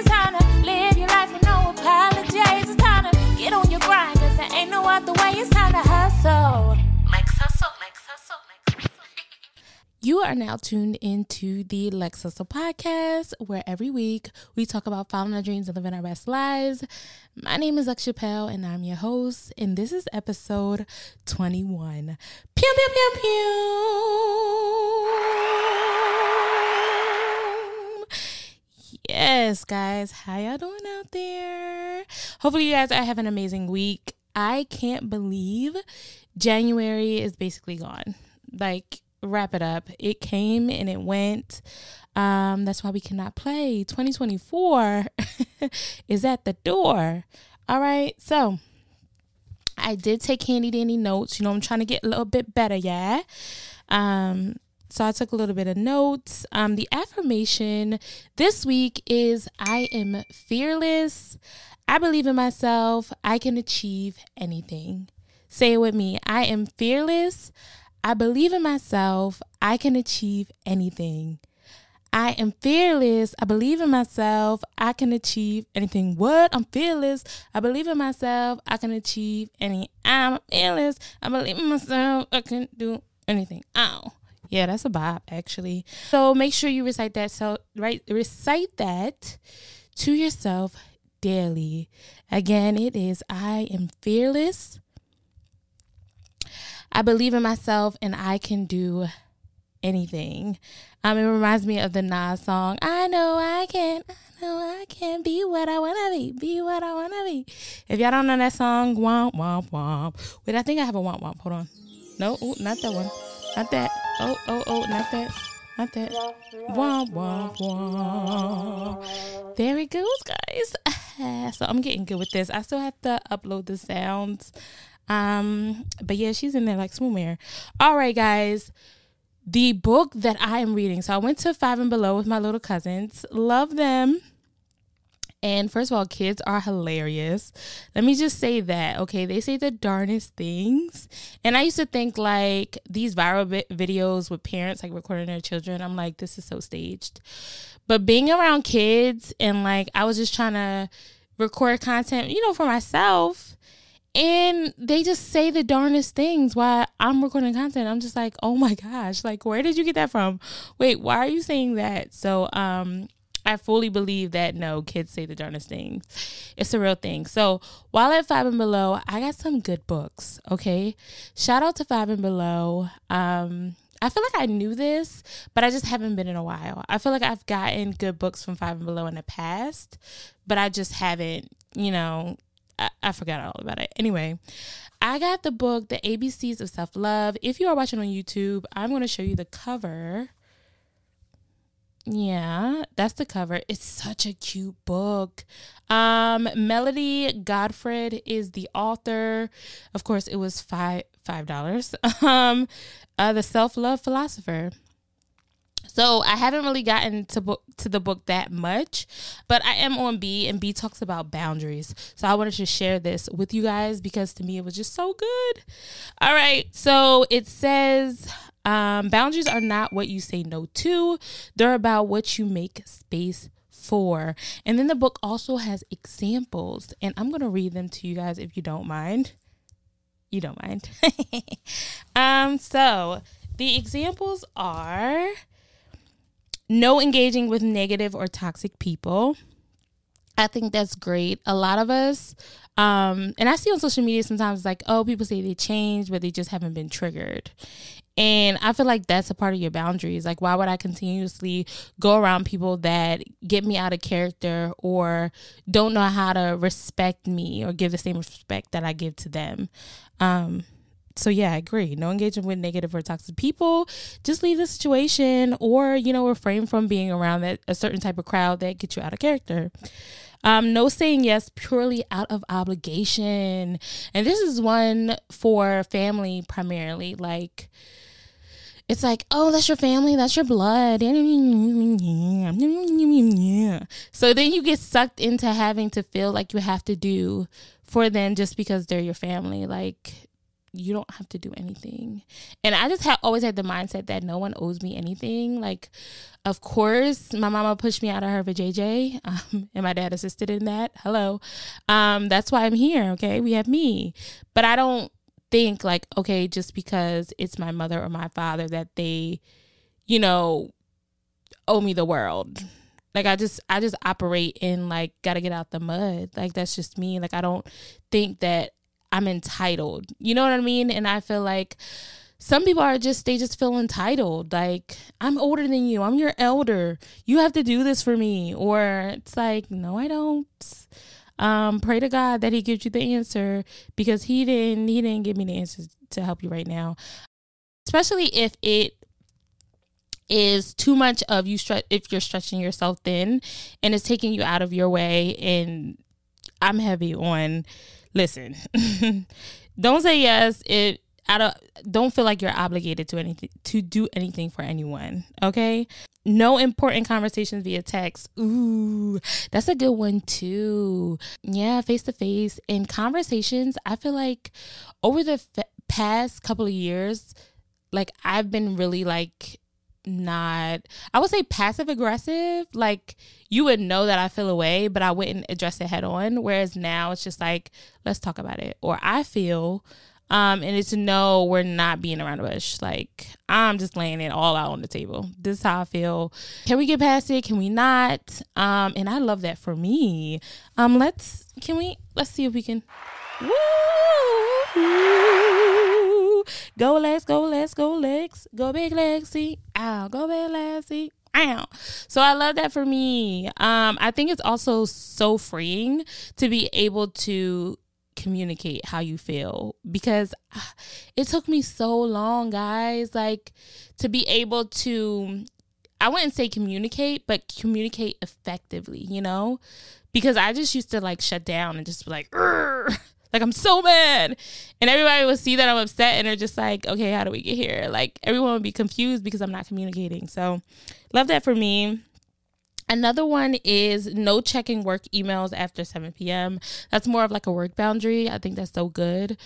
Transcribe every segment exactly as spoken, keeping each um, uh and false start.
It's time to live your life and no apologies. It's time to get on your grind, cause there ain't no other way. It's time to hustle. Lex Hustle, Lex Hustle, Lex Hustle. You are now tuned into the Lex Hustle Podcast, where every week we talk about following our dreams and living our best lives. My name is Lex Chappelle, and I'm your host, and this is episode twenty-one. Pew, pew, pew, pew. Yes, guys. How y'all doing out there? Hopefully you guys are having an amazing week. I can't believe January is basically gone. Like, wrap it up. It came and it went. Um, that's why we cannot play. twenty twenty-four is at the door. All right. So I did take handy dandy notes. You know, I'm trying to get a little bit better. Yeah. Um, so I took a little bit of notes. Um, the affirmation this week is I am fearless. I believe in myself. I can achieve anything. Say it with me. I am fearless. I believe in myself. I can achieve anything. I am fearless. I believe in myself. I can achieve anything. What? I'm fearless. I believe in myself. I can achieve any. I'm fearless. I believe in myself. I can do anything. Ow. Yeah, that's a vibe, actually. So make sure you recite that. So right, recite that to yourself daily. Again, it is I am fearless. I believe in myself and I can do anything. Um, it reminds me of the Nas song. I know I can, I know I can be what I want to be, be what I want to be. If y'all don't know that song, womp, womp, womp. Wait, I think I have a womp, womp. Hold on. No, ooh, not that one. Not that. Oh, oh, oh, not that. Not that. Womp, womp, womp. There it goes, guys. So I'm getting good with this. I still have to upload the sounds. Um, but yeah, she's in there like smooth air. All right, guys, the book that I am reading. So I went to Five and Below with my little cousins. Love them. And first of all, kids are hilarious. Let me just say that, okay? They say the darndest things. And I used to think, like, these viral vi- videos with parents, like, recording their children, I'm like, this is so staged. But being around kids and, like, I was just trying to record content, you know, for myself. And they just say the darndest things while I'm recording content. I'm just like, oh my gosh, like, where did you get that from? Wait, why are you saying that? So um, I fully believe that, no, kids say the darndest things. It's a real thing. So while at Five and Below, I got some good books, okay? Shout out to Five and Below. Um, I feel like I knew this, but I just haven't been in a while. I feel like I've gotten good books from Five and Below in the past, but I just haven't, you know, I forgot all about it. Anyway, I got the book, The A B Cs of Self-Love. If you are watching on YouTube, I'm going to show you the cover. Yeah, that's the cover. It's such a cute book. Um, Melody Godfred is the author. Of course, it was five, five dollars. Um, uh, the Self-Love Philosopher. So I haven't really gotten to book, to the book that much, but I am on B, and B talks about boundaries. So I wanted to share this with you guys because to me it was just so good. All right. So it says um, boundaries are not what you say no to. They're about what you make space for. And then the book also has examples, and I'm going to read them to you guys if you don't mind. You don't mind. um. So the examples are... no engaging with negative or toxic people. I think that's great. A lot of us, um, and I see on social media sometimes like, oh, people say they changed, but they just haven't been triggered. And I feel like that's a part of your boundaries. Like, why would I continuously go around people that get me out of character or don't know how to respect me or give the same respect that I give to them? Um So, yeah, I agree. No engagement with negative or toxic people. Just leave the situation or, you know, refrain from being around that a certain type of crowd that gets you out of character. Um, no saying yes purely out of obligation. And this is one for family primarily. Like, it's like, oh, that's your family. That's your blood. So then you get sucked into having to feel like you have to do for them just because they're your family. Like, you don't have to do anything. And I just ha- always had the mindset that no one owes me anything. Like, of course, my mama pushed me out of her vajayjay, um, and my dad assisted in that. Hello. Um, that's why I'm here, okay? We have me. But I don't think, like, okay, just because it's my mother or my father that they, you know, owe me the world. Like, I just, I just operate in, like, gotta get out the mud. Like, that's just me. Like, I don't think that I'm entitled. You know what I mean? And I feel like some people are just, they just feel entitled. Like, I'm older than you. I'm your elder. You have to do this for me. Or it's like, no, I don't. Um, pray to God that he gives you the answer, because he didn't, he didn't give me the answers to help you right now. Especially if it is too much of you, stre- if you're stretching yourself thin and it's taking you out of your way. And I'm heavy on, listen, don't say yes. It I don't don't feel like you're obligated to anything to do anything for anyone. Okay, no important conversations via text. Ooh, that's a good one too. Yeah, face to face and conversations. I feel like over the f- past couple of years, like I've been really like not. I would say passive aggressive. Like, you would know that I feel a way, but I wouldn't address it head on. Whereas now it's just like, let's talk about it. Or I feel, um, and it's no, we're not being around the bush. Like, I'm just laying it all out on the table. This is how I feel. Can we get past it? Can we not? Um, and I love that for me. Um, let's can we let's see if we can. Woo! Go Lex, go Lex, go Lex, go big Lexi. Ow, go big Lexi. So I love that for me. Um, I think it's also so freeing to be able to communicate how you feel, because it took me so long, guys, like to be able to, I wouldn't say communicate, but communicate effectively, you know, because I just used to like shut down and just be like, urgh. Like, I'm so mad. And everybody would see that I'm upset and they're just like, okay, how do we get here? Like, everyone would be confused because I'm not communicating. So, love that for me. Another one is no checking work emails after seven p.m. That's more of like a work boundary. I think that's so good.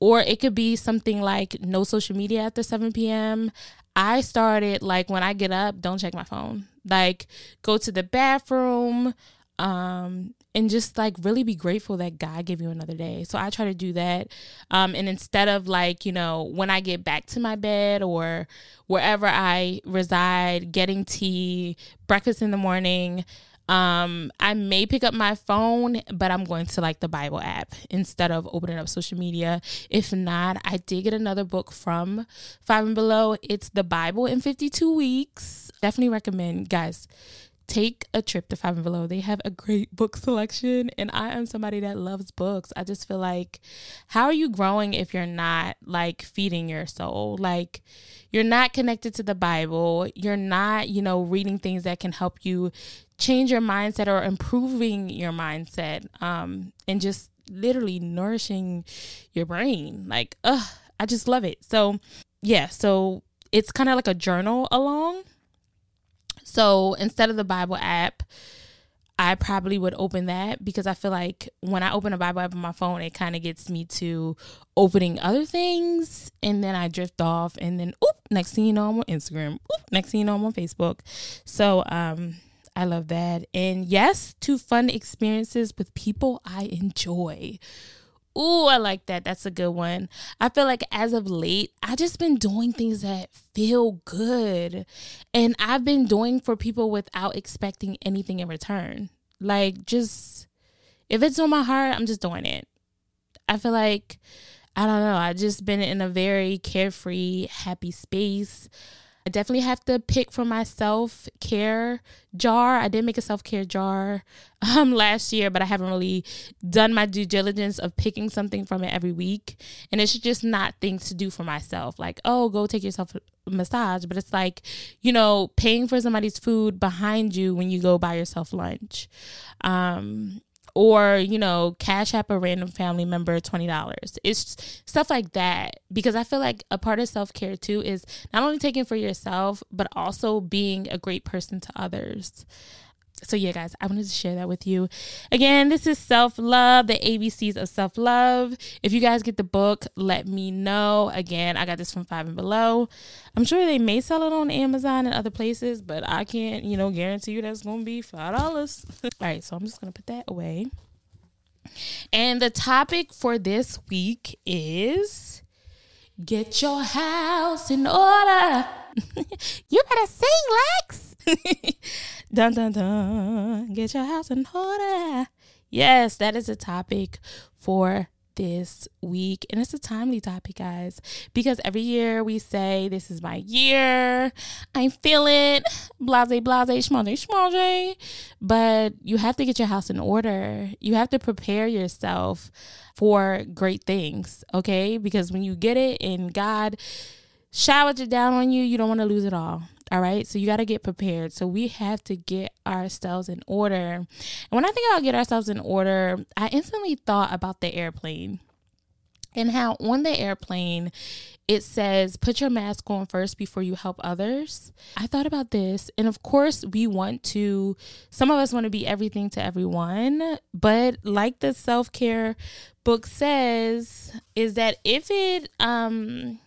Or it could be something like no social media after seven p.m. I started, like, when I get up, don't check my phone. Like, go to the bathroom. Um, and just like really be grateful that God gave you another day. So I try to do that. Um, and instead of like, you know, when I get back to my bed or wherever I reside, getting tea, breakfast in the morning, um, I may pick up my phone, but I'm going to like the Bible app instead of opening up social media. If not, I did get another book from Five and Below. It's The Bible in fifty-two weeks. Definitely recommend, guys. Take a trip to Five and Below. They have a great book selection, and I am somebody that loves books. I just feel like, how are you growing if you're not like feeding your soul? Like, you're not connected to the Bible. You're not, you know, reading things that can help you change your mindset or improving your mindset, um, and just literally nourishing your brain. Like, ugh, I just love it. So, yeah, so it's kind of like a journal along. So instead of the Bible app, I probably would open that, because I feel like when I open a Bible app on my phone, it kind of gets me to opening other things, and then I drift off, and then oop, next thing you know, I'm on Instagram. Oop, next thing you know, I'm on Facebook. So um, I love that. And yes, to fun experiences with people I enjoy. Ooh, I like that. That's a good one. I feel like as of late, I just been doing things that feel good. And I've been doing for people without expecting anything in return. Like, just, if it's on my heart, I'm just doing it. I feel like, I don't know, I've just been in a very carefree, happy space. I definitely have to pick from my self-care jar. I did make a self-care jar um, last year, but I haven't really done my due diligence of picking something from it every week. And it's just not things to do for myself. Like, oh, go take yourself a massage. But it's like, you know, paying for somebody's food behind you when you go buy yourself lunch. Um, or, you know, cash app a random family member twenty dollars. It's stuff like that, because I feel like a part of self-care too is not only taking for yourself, but also being a great person to others. so yeah, guys, I wanted to share that with you. Again, this is Self-Love, the A B Cs of Self-Love. If you guys get the book, let me know. Again, I got this from Five and Below. I'm sure they may sell it on Amazon and other places, but I can't, you know, guarantee you that's going to be five dollars. All right, so I'm just going to put that away. And the topic for this week is get your house in order. You better sing, Lex. Dun, dun, dun. Get your house in order. Yes, that is a topic for this week. And it's a timely topic, guys, because every year we say, this is my year. I feel it. Blase, blase, schmage, schmage. But you have to get your house in order. You have to prepare yourself for great things, okay? Because when you get it and God showers it down on you, you don't want to lose it all. All right, so you got to get prepared. So we have to get ourselves in order. And when I think about get ourselves in order, I instantly thought about the airplane and how on the airplane it says, put your mask on first before you help others. I thought about this. And of course, we want to, some of us want to be everything to everyone. But like the self-care book says, is that if it, um,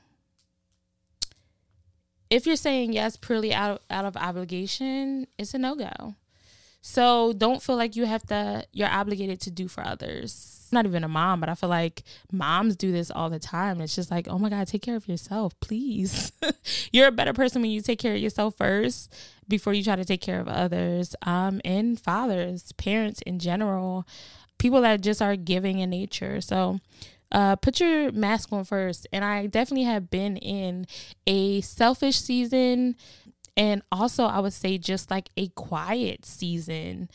if you're saying yes purely out of, out of obligation, it's a no-go. So don't feel like you have to, you're obligated to do for others. I'm not even a mom, but I feel like moms do this all the time. It's just like, oh my God, take care of yourself, please. You're a better person when you take care of yourself first before you try to take care of others. Um, and fathers, parents in general, people that just are giving in nature. So Uh, put your mask on first. And I definitely have been in a selfish season. And also, I would say just like a quiet season.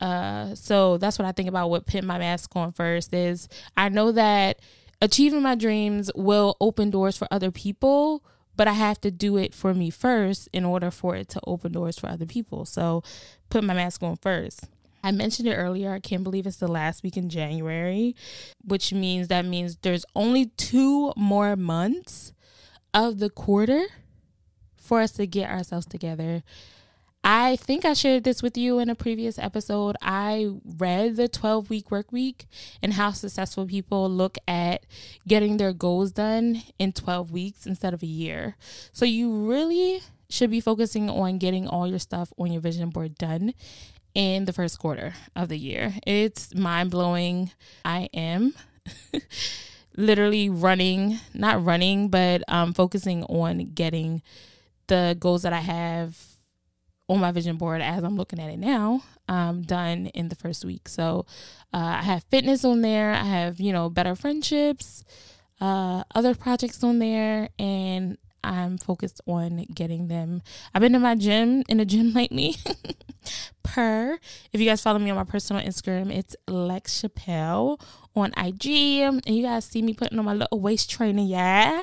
Uh, so that's what I think about what put my mask on first is. I know that achieving my dreams will open doors for other people, but I have to do it for me first in order for it to open doors for other people. So put my mask on first. I mentioned it earlier. I can't believe it's the last week in January, which means that means there's only two more months of the quarter for us to get ourselves together. I think I shared this with you in a previous episode. I read the twelve-week work week and how successful people look at getting their goals done in twelve weeks instead of a year. So you really should be focusing on getting all your stuff on your vision board done in the first quarter of the year. It's mind-blowing. I am literally running, not running, but um, focusing on getting the goals that I have on my vision board as I'm looking at it now, um, done in the first week. So uh, I have fitness on there. I have, you know, better friendships, uh, other projects on there, and I'm focused on getting them. I've been in my gym, in the gym lately. Per, if you guys follow me on my personal Instagram, it's Lex Chappelle on I G. And you guys see me putting on my little waist trainer, yeah,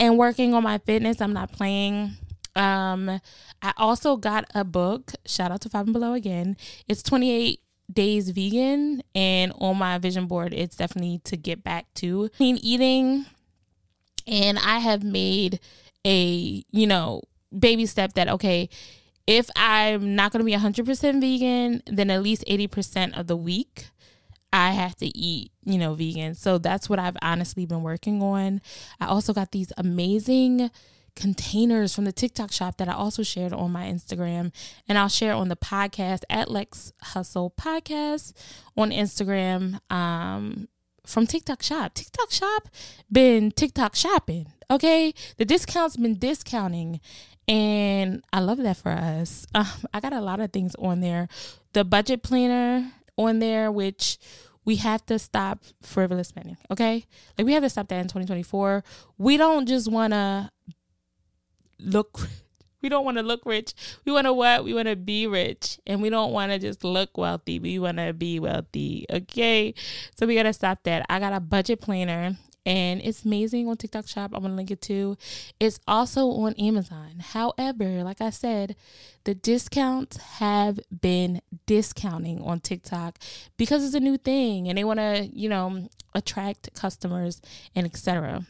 and working on my fitness. I'm not playing. Um, I also got a book. Shout out to Five and Below again. It's twenty-eight days vegan. And on my vision board, it's definitely to get back to clean eating. And I have made a, you know, baby step that, okay, if I'm not going to be one hundred percent vegan, then at least eighty percent of the week I have to eat, you know, vegan. So that's what I've honestly been working on. I also got these amazing containers from the TikTok shop that I also shared on my Instagram. And I'll share on the podcast at Lex Hustle Podcast on Instagram. Um, from TikTok Shop. TikTok Shop been TikTok shopping, okay? The discounts been discounting, and I love that for us. Um, I got a lot of things on there. The budget planner on there, which we have to stop frivolous spending, okay? Like, we have to stop that in twenty twenty-four. We don't just want to look... We don't want to look rich. We want to what? We want to be rich. And we don't want to just look wealthy. We want to be wealthy. Okay. So we got to stop that. I got a budget planner and it's amazing on TikTok Shop. I'm going to link it too. It's also on Amazon. However, like I said, the discounts have been discounting on TikTok because it's a new thing and they want to, you know, attract customers and et cetera.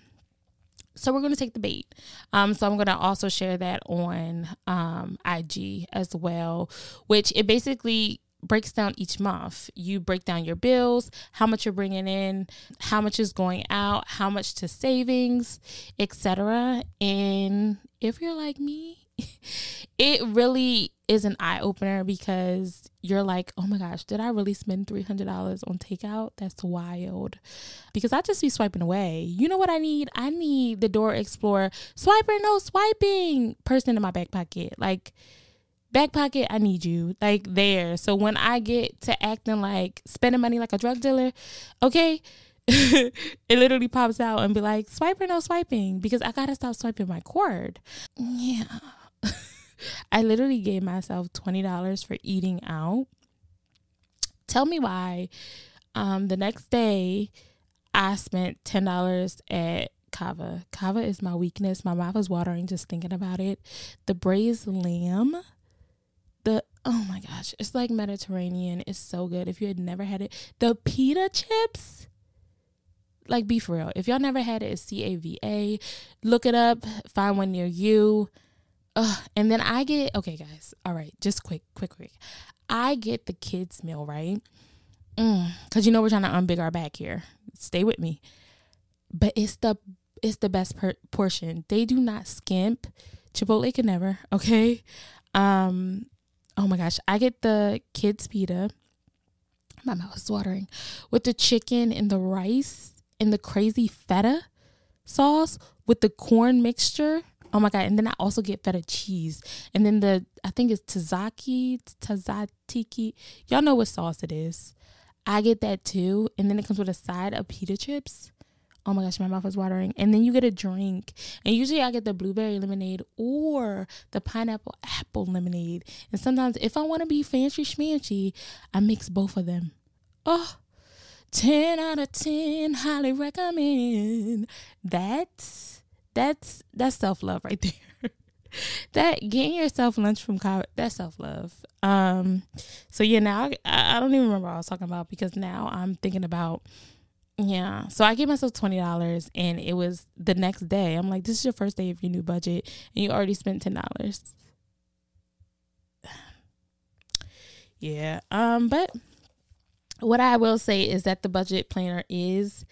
So we're going to take the bait. Um, so I'm going to also share that on um, I G as well, which it basically breaks down each month. You break down your bills, how much you're bringing in, how much is going out, how much to savings, et cetera. And if you're like me, it really is an eye-opener, because you're like, oh my gosh, did I really spend three hundred dollars on takeout? That's wild. Because I just be swiping away. You know what I need? I need the Dora Explorer swiper, no swiping person in my back pocket. Like, back pocket, I need you. Like, there. So when I get to acting like spending money like a drug dealer, okay, it literally pops out and be like, swiper, no swiping, because I gotta stop swiping my cord. Yeah. I literally gave myself twenty dollars for eating out. Tell me why. Um, the next day, I spent ten dollars at Cava. Cava is my weakness. My mouth is watering just thinking about it. The braised lamb. The, oh my gosh, it's like Mediterranean. It's so good. If you had never had it, the pita chips. Like, be for real. If y'all never had it, it's C A V A. Look it up. Find one near you. Ugh. And then I get, okay, guys. All right. Just quick, quick, quick. I get the kids' meal, right? Mm, Cause you know, we're trying to unbig our back here. Stay with me. But it's the, it's the best per- portion. They do not skimp. Chipotle can never. Okay. Um, oh my gosh. I get the kids' pita. My mouth is watering. With the chicken and the rice and the crazy feta sauce with the corn mixture. Oh my God. And then I also get feta cheese. And then the, I think it's tzatziki, tzatziki. Y'all know what sauce it is. I get that too. And then it comes with a side of pita chips. Oh my gosh, my mouth is watering. And then you get a drink. And usually I get the blueberry lemonade or the pineapple apple lemonade. And sometimes if I want to be fancy schmancy, I mix both of them. Oh, ten out of ten, highly recommend. That's. That's that's self-love right there. That getting yourself lunch from college, that's self-love. Um, so, yeah, now I, I don't even remember what I was talking about, because now I'm thinking about, yeah. So I gave myself twenty dollars, and it was the next day. I'm like, this is your first day of your new budget, and you already spent ten dollars. Yeah. Um, but what I will say is that the budget planner is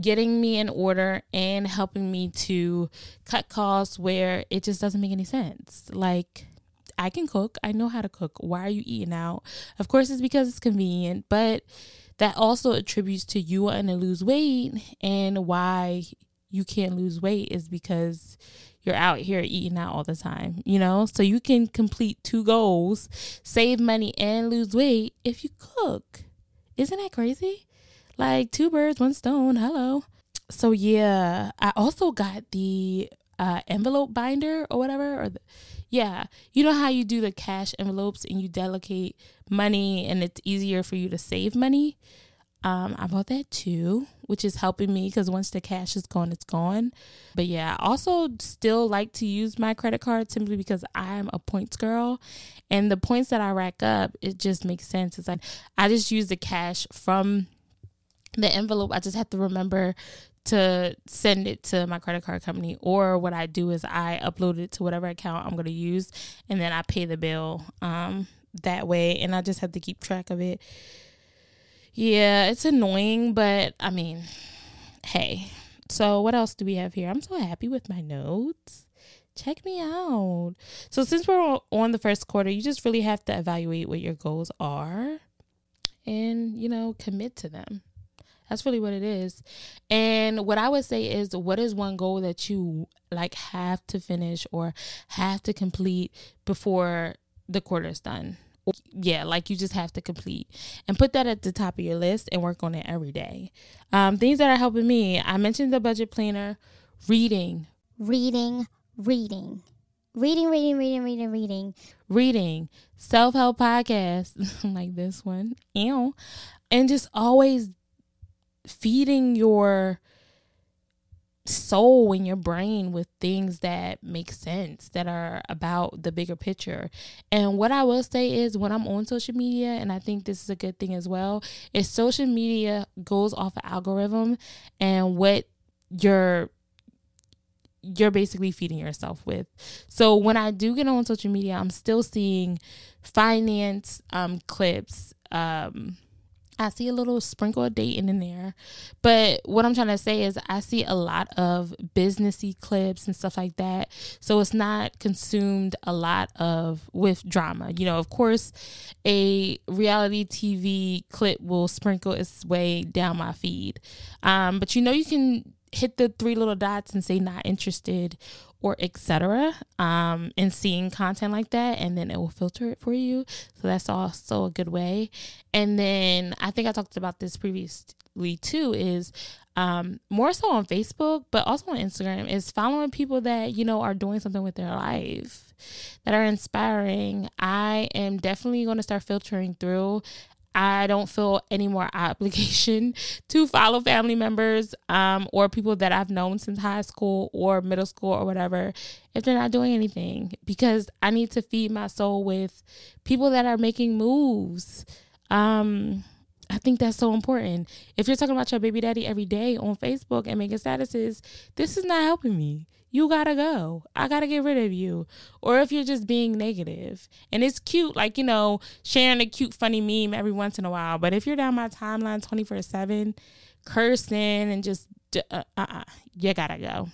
getting me in order and helping me to cut costs where it just doesn't make any sense. Like, I can cook. I know how to cook. Why are you eating out? Of course, it's because it's convenient, but that also attributes to you wanting to lose weight. And why you can't lose weight is because you're out here eating out all the time, you know? So you can complete two goals, save money and lose weight, if you cook. Isn't that crazy? Like, two birds, one stone. Hello. So, yeah, I also got the uh, envelope binder or whatever. Or the, yeah, you know how you do the cash envelopes and you delegate money and it's easier for you to save money? Um, I bought that too, which is helping me, because once the cash is gone, it's gone. But yeah, I also still like to use my credit card simply because I'm a points girl, and the points that I rack up, it just makes sense. It's like I just use the cash from the envelope. I just have to remember to send it to my credit card company, or what I do is I upload it to whatever account I'm going to use, and then I pay the bill um, that way, and I just have to keep track of it. Yeah, it's annoying, but I mean, hey. So what else do we have here? I'm so happy with my notes. Check me out. So since we're on the first quarter, you just really have to evaluate what your goals are and, you know, commit to them. That's really what it is. And what I would say is, what is one goal that you like have to finish or have to complete before the quarter is done? Or, yeah, like you just have to complete, and put that at the top of your list and work on it every day. Um, things that are helping me. I mentioned the budget planner, reading, reading, reading, reading, reading, reading, reading, reading, reading, self-help podcasts like this one, ew, and just always feeding your soul and your brain with things that make sense, that are about the bigger picture. And what I will say is, when I'm on social media, and I think this is a good thing as well, is social media goes off an algorithm and what your you're basically feeding yourself with. So when I do get on social media, I'm still seeing finance um, clips. Um, I see a little sprinkle of dating in there. But what I'm trying to say is I see a lot of businessy clips and stuff like that. So it's not consumed a lot of with drama. You know, of course, a reality T V clip will sprinkle its way down my feed. Um, but, you know, you can hit the three little dots and say not interested or et cetera. Um, and seeing content like that, and then it will filter it for you. So that's also a good way. And then I think I talked about this previously too, is um, more so on Facebook, but also on Instagram, is following people that, you know, are doing something with their life that are inspiring. I am definitely going to start filtering through. I don't feel any more obligation to follow family members um, or people that I've known since high school or middle school or whatever if they're not doing anything, because I need to feed my soul with people that are making moves. Um, I think that's so important. If you're talking about your baby daddy every day on Facebook and making statuses, this is not helping me. You gotta go. I gotta get rid of you. Or if you're just being negative. And it's cute, like, you know, sharing a cute, funny meme every once in a while. But if you're down my timeline twenty-four seven, cursing and just, uh, uh-uh, you gotta go.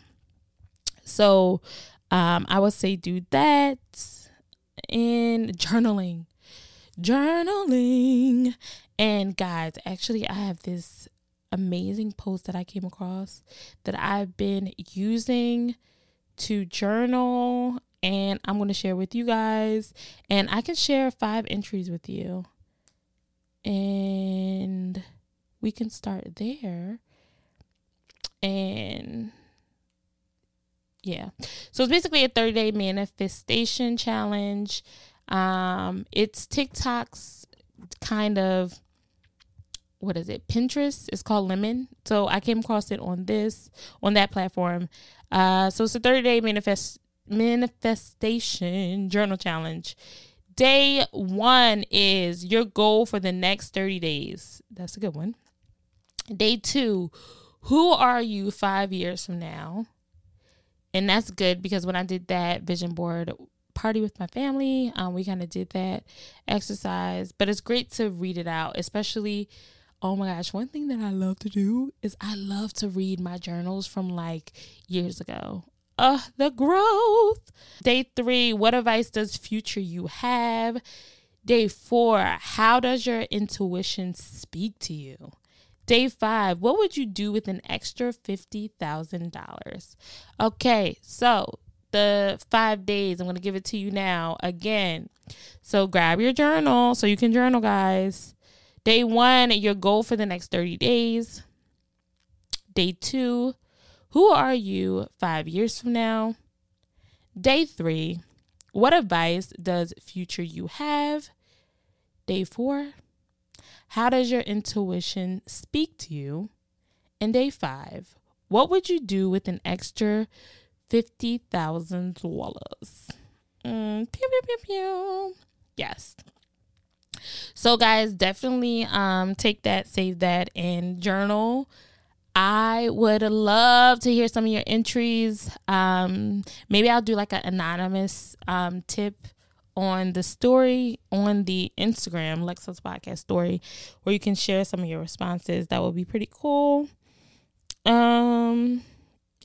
So um, I would say do that. And journaling. Journaling. And guys, actually, I have this amazing post that I came across that I've been using to journal, and I'm going to share with you guys, and I can share five entries with you, and we can start there. And yeah, so it's basically a thirty day manifestation challenge. Um, it's TikTok's kind of, what is it? Pinterest. It's called Lemon. So I came across it on this, on that platform. Uh, so it's a thirty day manifest manifestation journal challenge. Day one is your goal for the next thirty days. That's a good one. Day two, who are you five years from now? And that's good, because when I did that vision board party with my family, um, we kind of did that exercise, but it's great to read it out, especially. Oh my gosh, one thing that I love to do is I love to read my journals from like years ago. Uh, the growth. Day three, what advice does future you have? Day four, how does your intuition speak to you? Day five, what would you do with an extra fifty thousand dollars? Okay, so the five days, I'm going to give it to you now again. So grab your journal so you can journal, guys. Day one, your goal for the next thirty days. Day two, who are you five years from now? Day three, what advice does future you have? Day four, how does your intuition speak to you? And day five, what would you do with an extra fifty thousand dollars? Mm, pew, pew, pew, pew. Yes. So guys, definitely um, take that, save that, and journal. I would love to hear some of your entries. Um, maybe I'll do like an anonymous um, tip on the story on the Instagram, Lex Hustle Podcast story, where you can share some of your responses. That would be pretty cool. Um,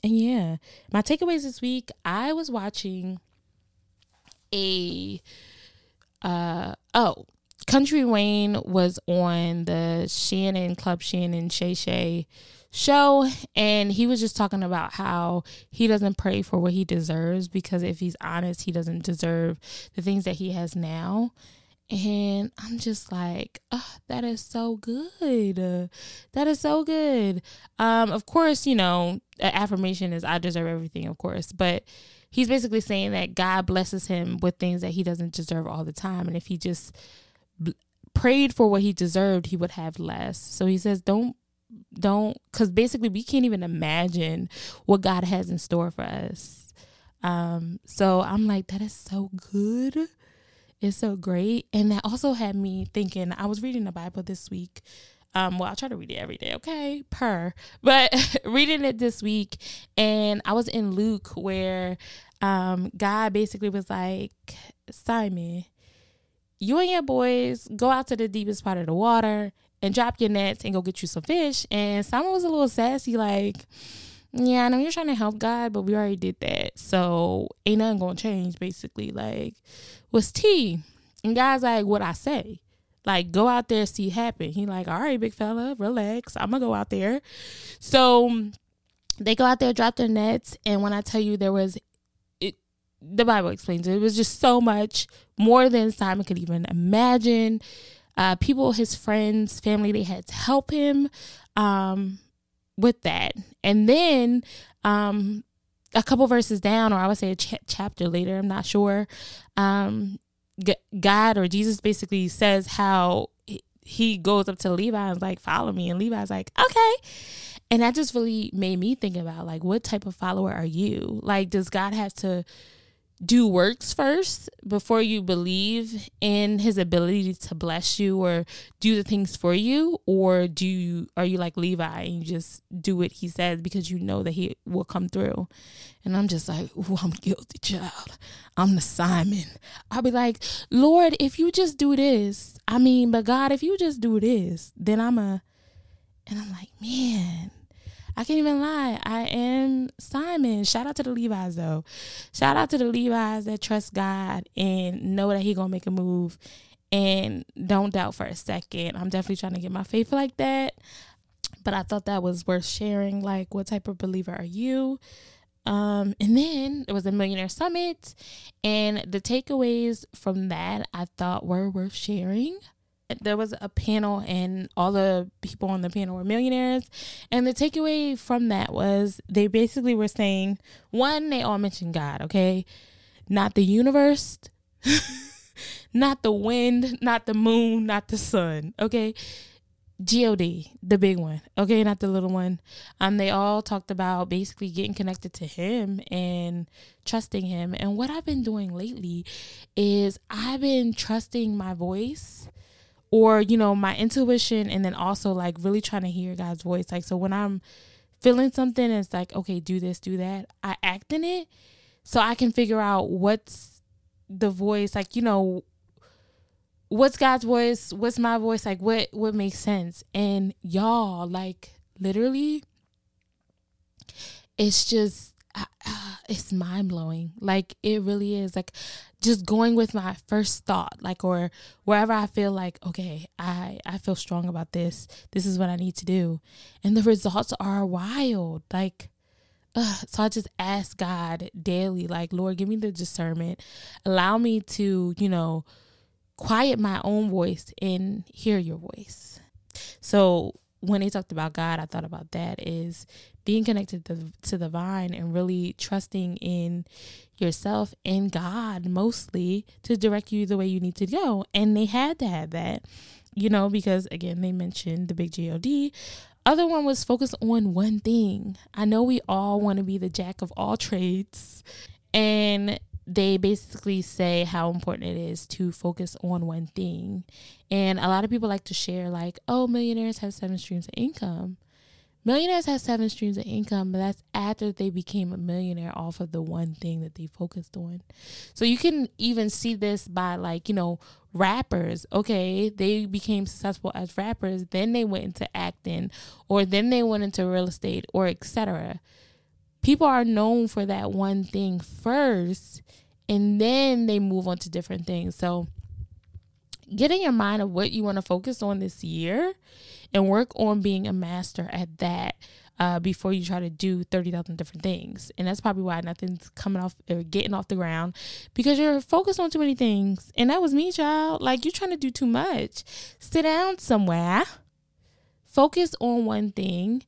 and yeah, my takeaways this week, I was watching a, uh, oh, Country Wayne was on the Shannon Club Shannon Shay Shay show, and he was just talking about how he doesn't pray for what he deserves, because if he's honest, he doesn't deserve the things that he has now. And I'm just like, oh, that is so good. Uh, that is so good. Um, of course, you know, affirmation is I deserve everything, of course, but he's basically saying that God blesses him with things that he doesn't deserve all the time, and if he just prayed for what he deserved, he would have less. So he says, don't, don't, because basically we can't even imagine what God has in store for us. Um, so I'm like, that is so good. It's so great. And that also had me thinking, I was reading the Bible this week, Um, well, I try to read it every day, okay, per. But reading it this week, and I was in Luke where um, God basically was like, Simon, you and your boys go out to the deepest part of the water and drop your nets and go get you some fish. And Simon was a little sassy, like, yeah, I know you're trying to help God, but we already did that. So ain't nothing going to change, basically. Like, what's tea? And God's like, what I say. Like, go out there, see it happen. He like, all right, big fella, relax. I'm going to go out there. So they go out there, drop their nets. And when I tell you there was, it, the Bible explains it. It was just so much more than Simon could even imagine. Uh, people, his friends, family, they had to help him um, with that. And then um, a couple verses down, or I would say a ch- chapter later, I'm not sure, um, God or Jesus basically says how he goes up to Levi and is like, follow me. And Levi's like, okay. And that just really made me think about, like, what type of follower are you? Like, does God have to do works first before you believe in his ability to bless you or do the things for you? Or do you, are you like Levi and you just do what he says because you know that he will come through? And I'm just like, ooh, I'm guilty, child. I'm the Simon. I'll be like, Lord, if you just do this, I mean, but God, if you just do this, then I'm a, and I'm like, man, I can't even lie. I am Simon. Shout out to the Levi's, though. Shout out to the Levi's that trust God and know that he going to make a move and don't doubt for a second. I'm definitely trying to get my faith like that. But I thought that was worth sharing. Like, what type of believer are you? Um, and then it was a Millionaire Summit. And the takeaways from that I thought were worth sharing. There was a panel and all the people on the panel were millionaires. And the takeaway from that was they basically were saying, one, they all mentioned God, okay? Not the universe, not the wind, not the moon, not the sun, okay? G O D, the big one, okay? Not the little one. Um, they all talked about basically getting connected to him and trusting him. And what I've been doing lately is I've been trusting my voice, or, you know, my intuition, and then also, like, really trying to hear God's voice. Like, so when I'm feeling something, it's like, okay, do this, do that. I act in it so I can figure out what's the voice, like, you know, what's God's voice, what's my voice, like, what, what makes sense. And y'all, like, literally, it's just, I, uh, it's mind-blowing. Like, it really is. Like, just going with my first thought, like, or wherever I feel like, okay, I, I feel strong about this. This is what I need to do. And the results are wild. Like, ugh. So I just ask God daily, like, Lord, give me the discernment. Allow me to, you know, quiet my own voice and hear your voice. So when they talked about God, I thought about that is being connected to, to the vine and really trusting in yourself and God mostly to direct you the way you need to go. And they had to have that, you know, because, again, they mentioned the big G O D. Other one was focused on one thing. I know we all want to be the jack of all trades. And they basically say how important it is to focus on one thing. And a lot of people like to share, like, oh, millionaires have seven streams of income. Millionaires have seven streams of income, but that's after they became a millionaire off of the one thing that they focused on. So you can even see this by, like, you know, rappers. Okay, they became successful as rappers. Then they went into acting, or then they went into real estate, or et cetera. People are known for that one thing first, and then they move on to different things. So get in your mind of what you want to focus on this year and work on being a master at that uh, before you try to do thirty thousand different things. And that's probably why nothing's coming off or getting off the ground, because you're focused on too many things. And that was me, child. Like, you're trying to do too much. Sit down somewhere. Focus on one thing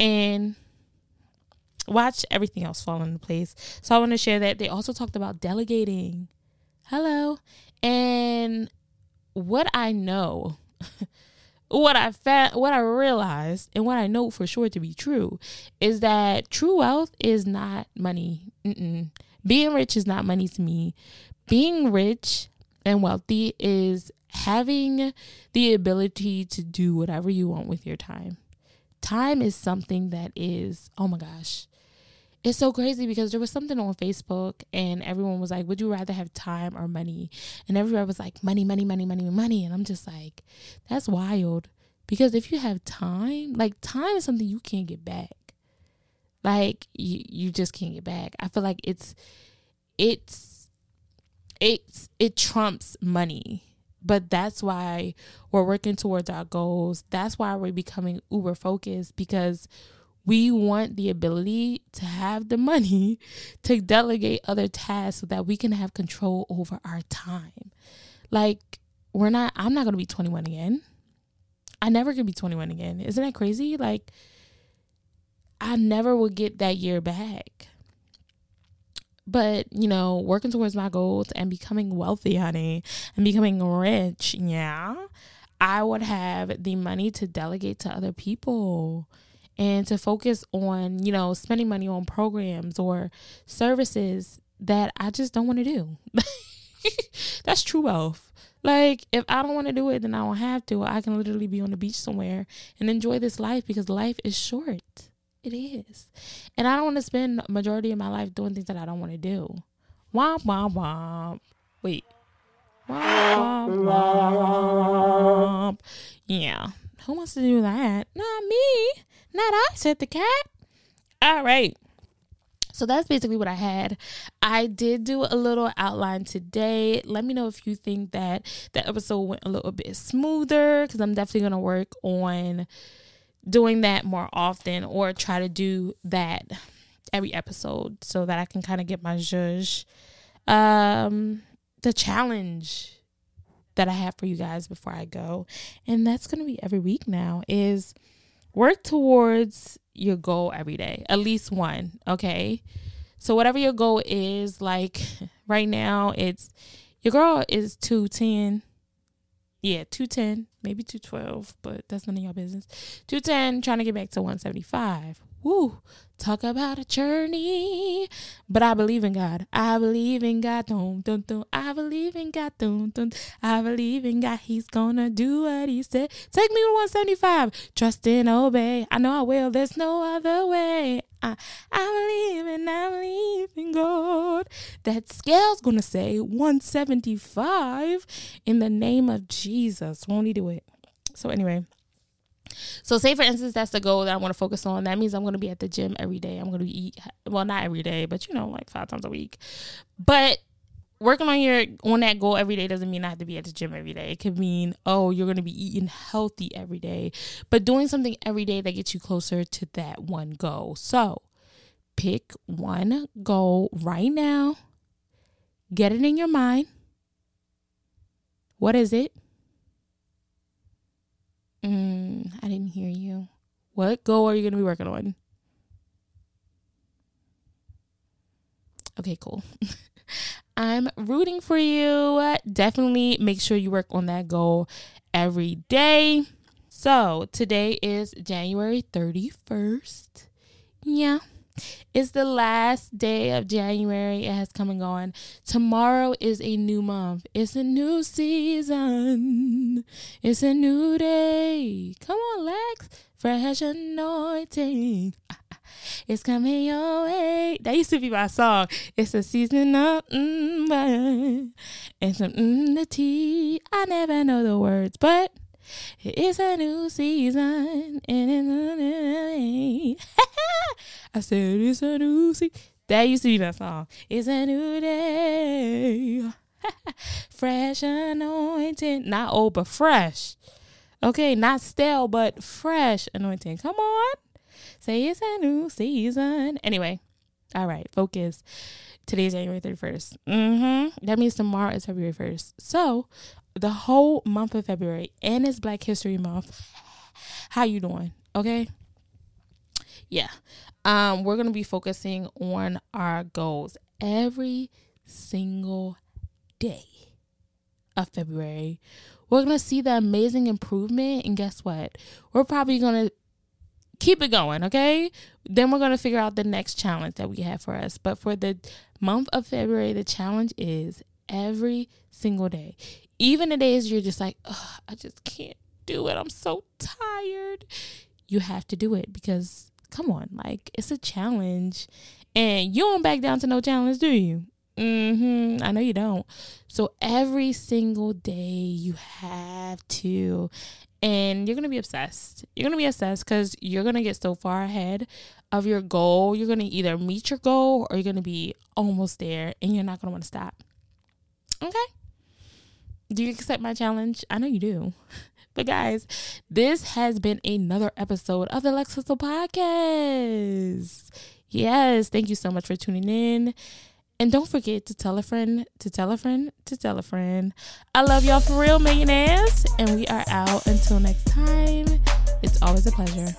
and watch everything else fall into place. So I want to share that. They also talked about delegating. Hello. And what I know, what I fa- what I realized, and what I know for sure to be true is that true wealth is not money. Mm-mm. Being rich is not money to me. Being rich, and wealthy is having the ability to do whatever you want with your time. Time is something that is, oh my gosh, it's so crazy, because there was something on Facebook and everyone was like, would you rather have time or money? And everyone was like, money, money, money, money, money. And I'm just like, that's wild. Because if you have time, like time is something you can't get back. Like you, you just can't get back. I feel like it's, it's, it's, it trumps money. But that's why we're working towards our goals. That's why we're becoming uber focused, because we want the ability to have the money to delegate other tasks so that we can have control over our time. Like we're not, I'm not going to be twenty-one again. I never could be twenty-one again. Isn't that crazy? Like I never will get that year back. But, you know, working towards my goals and becoming wealthy, honey, and becoming rich, yeah, I would have the money to delegate to other people and to focus on, you know, spending money on programs or services that I just don't want to do. That's true wealth. Like, if I don't want to do it, then I don't have to. I can literally be on the beach somewhere and enjoy this life, because life is short. It is. And I don't want to spend the majority of my life doing things that I don't want to do. Womp, womp, womp. Wait. Womp, womp, womp. Yeah. Who wants to do that? Not me. Not I, said the cat. All right. So that's basically what I had. I did do a little outline today. Let me know if you think that the episode went a little bit smoother, because I'm definitely going to work on doing that more often, or try to do that every episode so that I can kind of get my zhuzh. Um, the challenge that I have for you guys before I go, and that's going to be every week now, is work towards your goal every day, at least one. Okay, so whatever your goal is, like right now it's, your girl is two ten, yeah, two ten, maybe two twelve, but that's none of your business. Two ten, trying to get back to one seventy-five. Woo, talk about a journey. But I believe in God. I believe in God. Dun, dun, dun. I believe in God. Dun, dun. I believe in God. He's gonna do what he said. Take me to one seventy-five. Trust and obey. I know I will. There's no other way. I, I believe in, I believe in God. That scale's gonna say one seventy-five in the name of Jesus. Won't he do it? So anyway. So say for instance that's the goal that I want to focus on. That means I'm going to be at the gym every day. I'm going to eat, well, not every day, but you know, like five times a week. But working on your on that goal every day doesn't mean I have to be at the gym every day. It could mean, oh, you're going to be eating healthy every day, but doing something every day that gets you closer to that one goal. So pick one goal right now. Get it in your mind. What is it? Mm, I didn't hear you. What goal are you going to be working on? Okay, cool. I'm rooting for you. Definitely make sure you work on that goal every day. So today is January thirty-first. Yeah. It's the last day of January. It has come and gone. Tomorrow is a new month. It's a new season. It's a new day. Come on, Lex. Fresh anointing. It's coming your way. That used to be my song. It's a season of mm, and some mm, the tea. I never know the words, but it's a new season. And it's a new day. I said it's a new sea. That used to be my song. It's a new day. Fresh anointing. Not old, but fresh. Okay, not stale, but fresh anointing. Come on. Say it's a new season. Anyway. All right, focus. Today's January thirty-first. Mm-hmm. That means tomorrow is February first. So, the whole month of February, and it's Black History Month. How you doing? Okay? Yeah. Um, we're going to be focusing on our goals every single day of February. We're going to see the amazing improvement. And guess what? We're probably going to keep it going. Okay. Then we're going to figure out the next challenge that we have for us. But for the month of February, the challenge is every single day. Even the days you're just like, oh, I just can't do it, I'm so tired. You have to do it because, come on, like, it's a challenge. And you don't back down to no challenge, do you? Mm-hmm. I know you don't. So every single day you have to. And you're going to be obsessed. You're going to be obsessed because you're going to get so far ahead of your goal. You're going to either meet your goal or you're going to be almost there and you're not going to want to stop. Okay? Do you accept my challenge? I know you do. But guys, this has been another episode of the Lex Hustle Podcast. Yes. Thank you so much for tuning in. And don't forget to tell a friend, to tell a friend, to tell a friend. I love y'all for real, millionaires. And we are out until next time. It's always a pleasure.